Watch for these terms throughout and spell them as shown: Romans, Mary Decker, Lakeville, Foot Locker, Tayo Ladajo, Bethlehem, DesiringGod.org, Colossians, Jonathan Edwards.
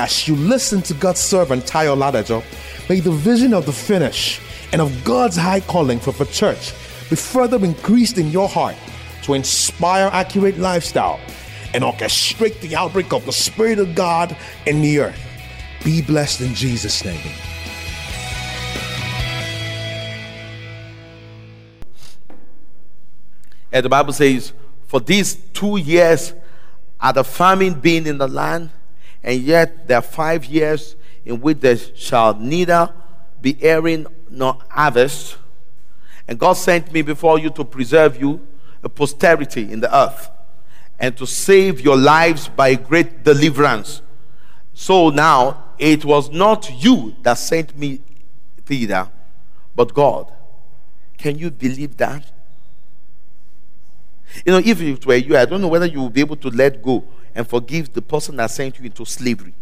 As you listen to God's servant Tayo Ladajo, may the vision of the finish and of God's high calling for the church be further increased in your heart to inspire accurate lifestyle and orchestrate the outbreak of the Spirit of God in the earth. Be blessed in Jesus' name. And the Bible says, for these 2 years had a famine been in the land, and yet there are 5 years in which there shall neither be airing nor harvest. And God sent me before you to preserve you a posterity in the earth, and to save your lives by great deliverance. So now it was not you that sent me thither, but God. Can you believe that? You know, if it were you, I don't know whether you will be able to let go and forgive the person that sent you into slavery,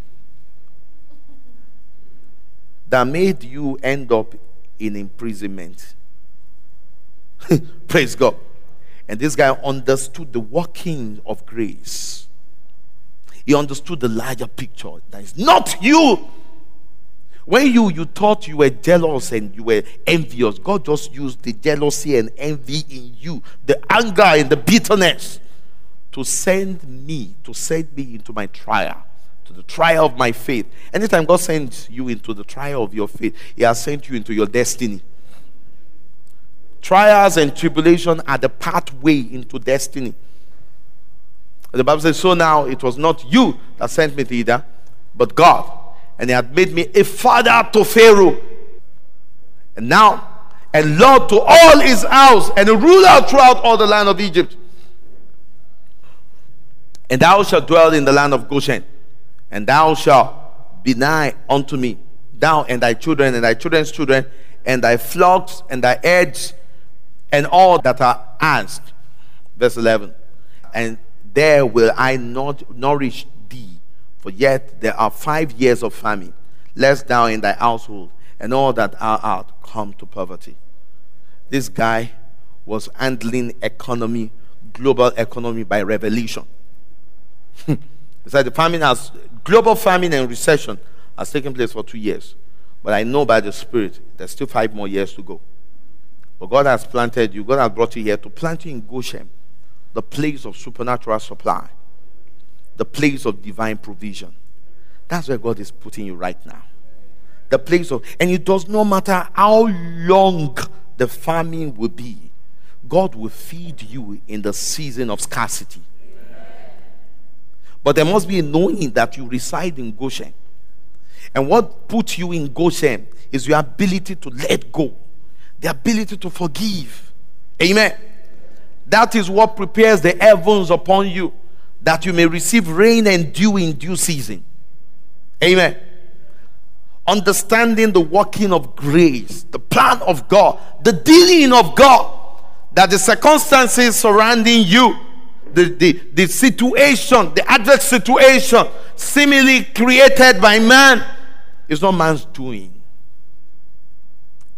that made you end up in imprisonment. Praise God. And this guy understood the working of grace. He understood the larger picture. That is not you. When you thought you were jealous and you were envious, God just used the jealousy and envy in you, the anger and the bitterness, to send me into my trial, to the trial of my faith. Anytime God sends you into the trial of your faith, He has sent you into your destiny. Trials and tribulation are the pathway into destiny. The Bible says, so now it was not you that sent me thither, but God. And He had made me a father to Pharaoh, and now a lord to all his house, and a ruler throughout all the land of Egypt. And thou shalt dwell in the land of Goshen, and thou shalt be nigh unto me, thou and thy children, and thy children's children, and thy flocks, and thy herds, and all that are asked. Verse 11. And there will I not nourish thee, for yet there are 5 years of famine, lest thou in thy household and all that are out come to poverty. This guy was handling economy, global economy, by revelation. It's like the famine has, global famine and recession has taken place for 2 years. But I know by the Spirit, there's still 5 more years to go. But God has planted you, God has brought you here to plant you in Goshen, the place of supernatural supply, the place of divine provision. That's where God is putting you right now. The place of, and it does not matter how long the famine will be, God will feed you in the season of scarcity. But there must be a knowing that you reside in Goshen. And what puts you in Goshen is your ability to let go, the ability to forgive. Amen. That is what prepares the heavens upon you, that you may receive rain and dew in due season. Amen. Understanding the working of grace, the plan of God, the dealing of God, that the circumstances surrounding you, the situation, the adverse situation, seemingly created by man, is not man's doing.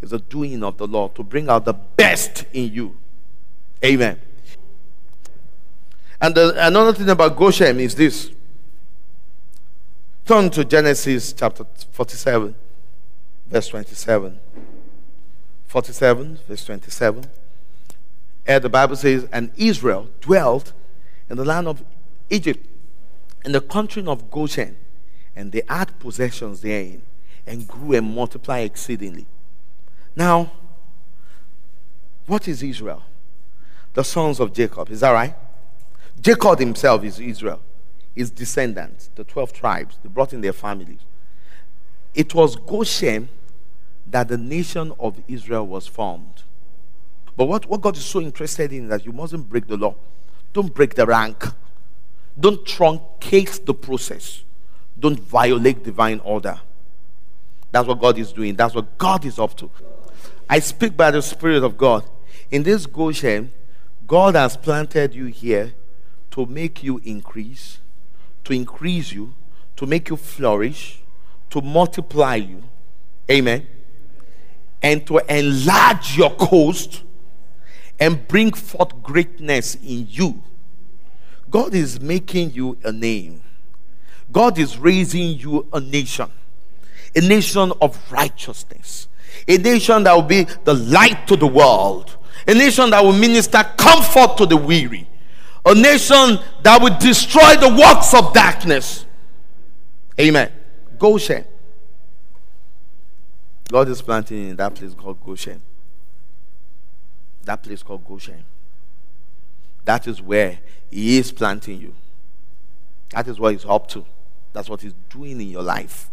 It's the doing of the Lord to bring out the best in you. Amen. And another thing about Goshen is this. Turn to Genesis chapter 47, verse 27. 47, verse 27. And the Bible says, and Israel dwelt in the land of Egypt, in the country of Goshen, and they had possessions therein, and grew and multiplied exceedingly. Now, what is Israel? The sons of Jacob. Is that right? Jacob himself is Israel. His descendants, the 12 tribes, they brought in their families. It was Goshen that the nation of Israel was formed. But what God is so interested in is that you mustn't break the law. Don't break the rank. Don't truncate the process. Don't violate divine order. That's what God is doing. That's what God is up to. I speak by the Spirit of God. In this Goshen, God has planted you here to make you increase, to increase you, to make you flourish, to multiply you. Amen. And to enlarge your coast and bring forth greatness in you. God is making you a name. God is raising you a nation of righteousness, a nation that will be the light to the world, a nation that will minister comfort to the weary, a nation that will destroy the works of darkness. Amen. Goshen. God is planting in that place called Goshen. That place called Goshen. That is where He is planting you. That is what He's up to. That's what He's doing in your life.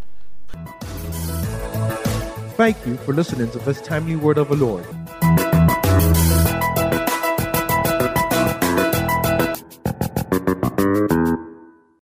Thank you for listening to this timely word of the Lord.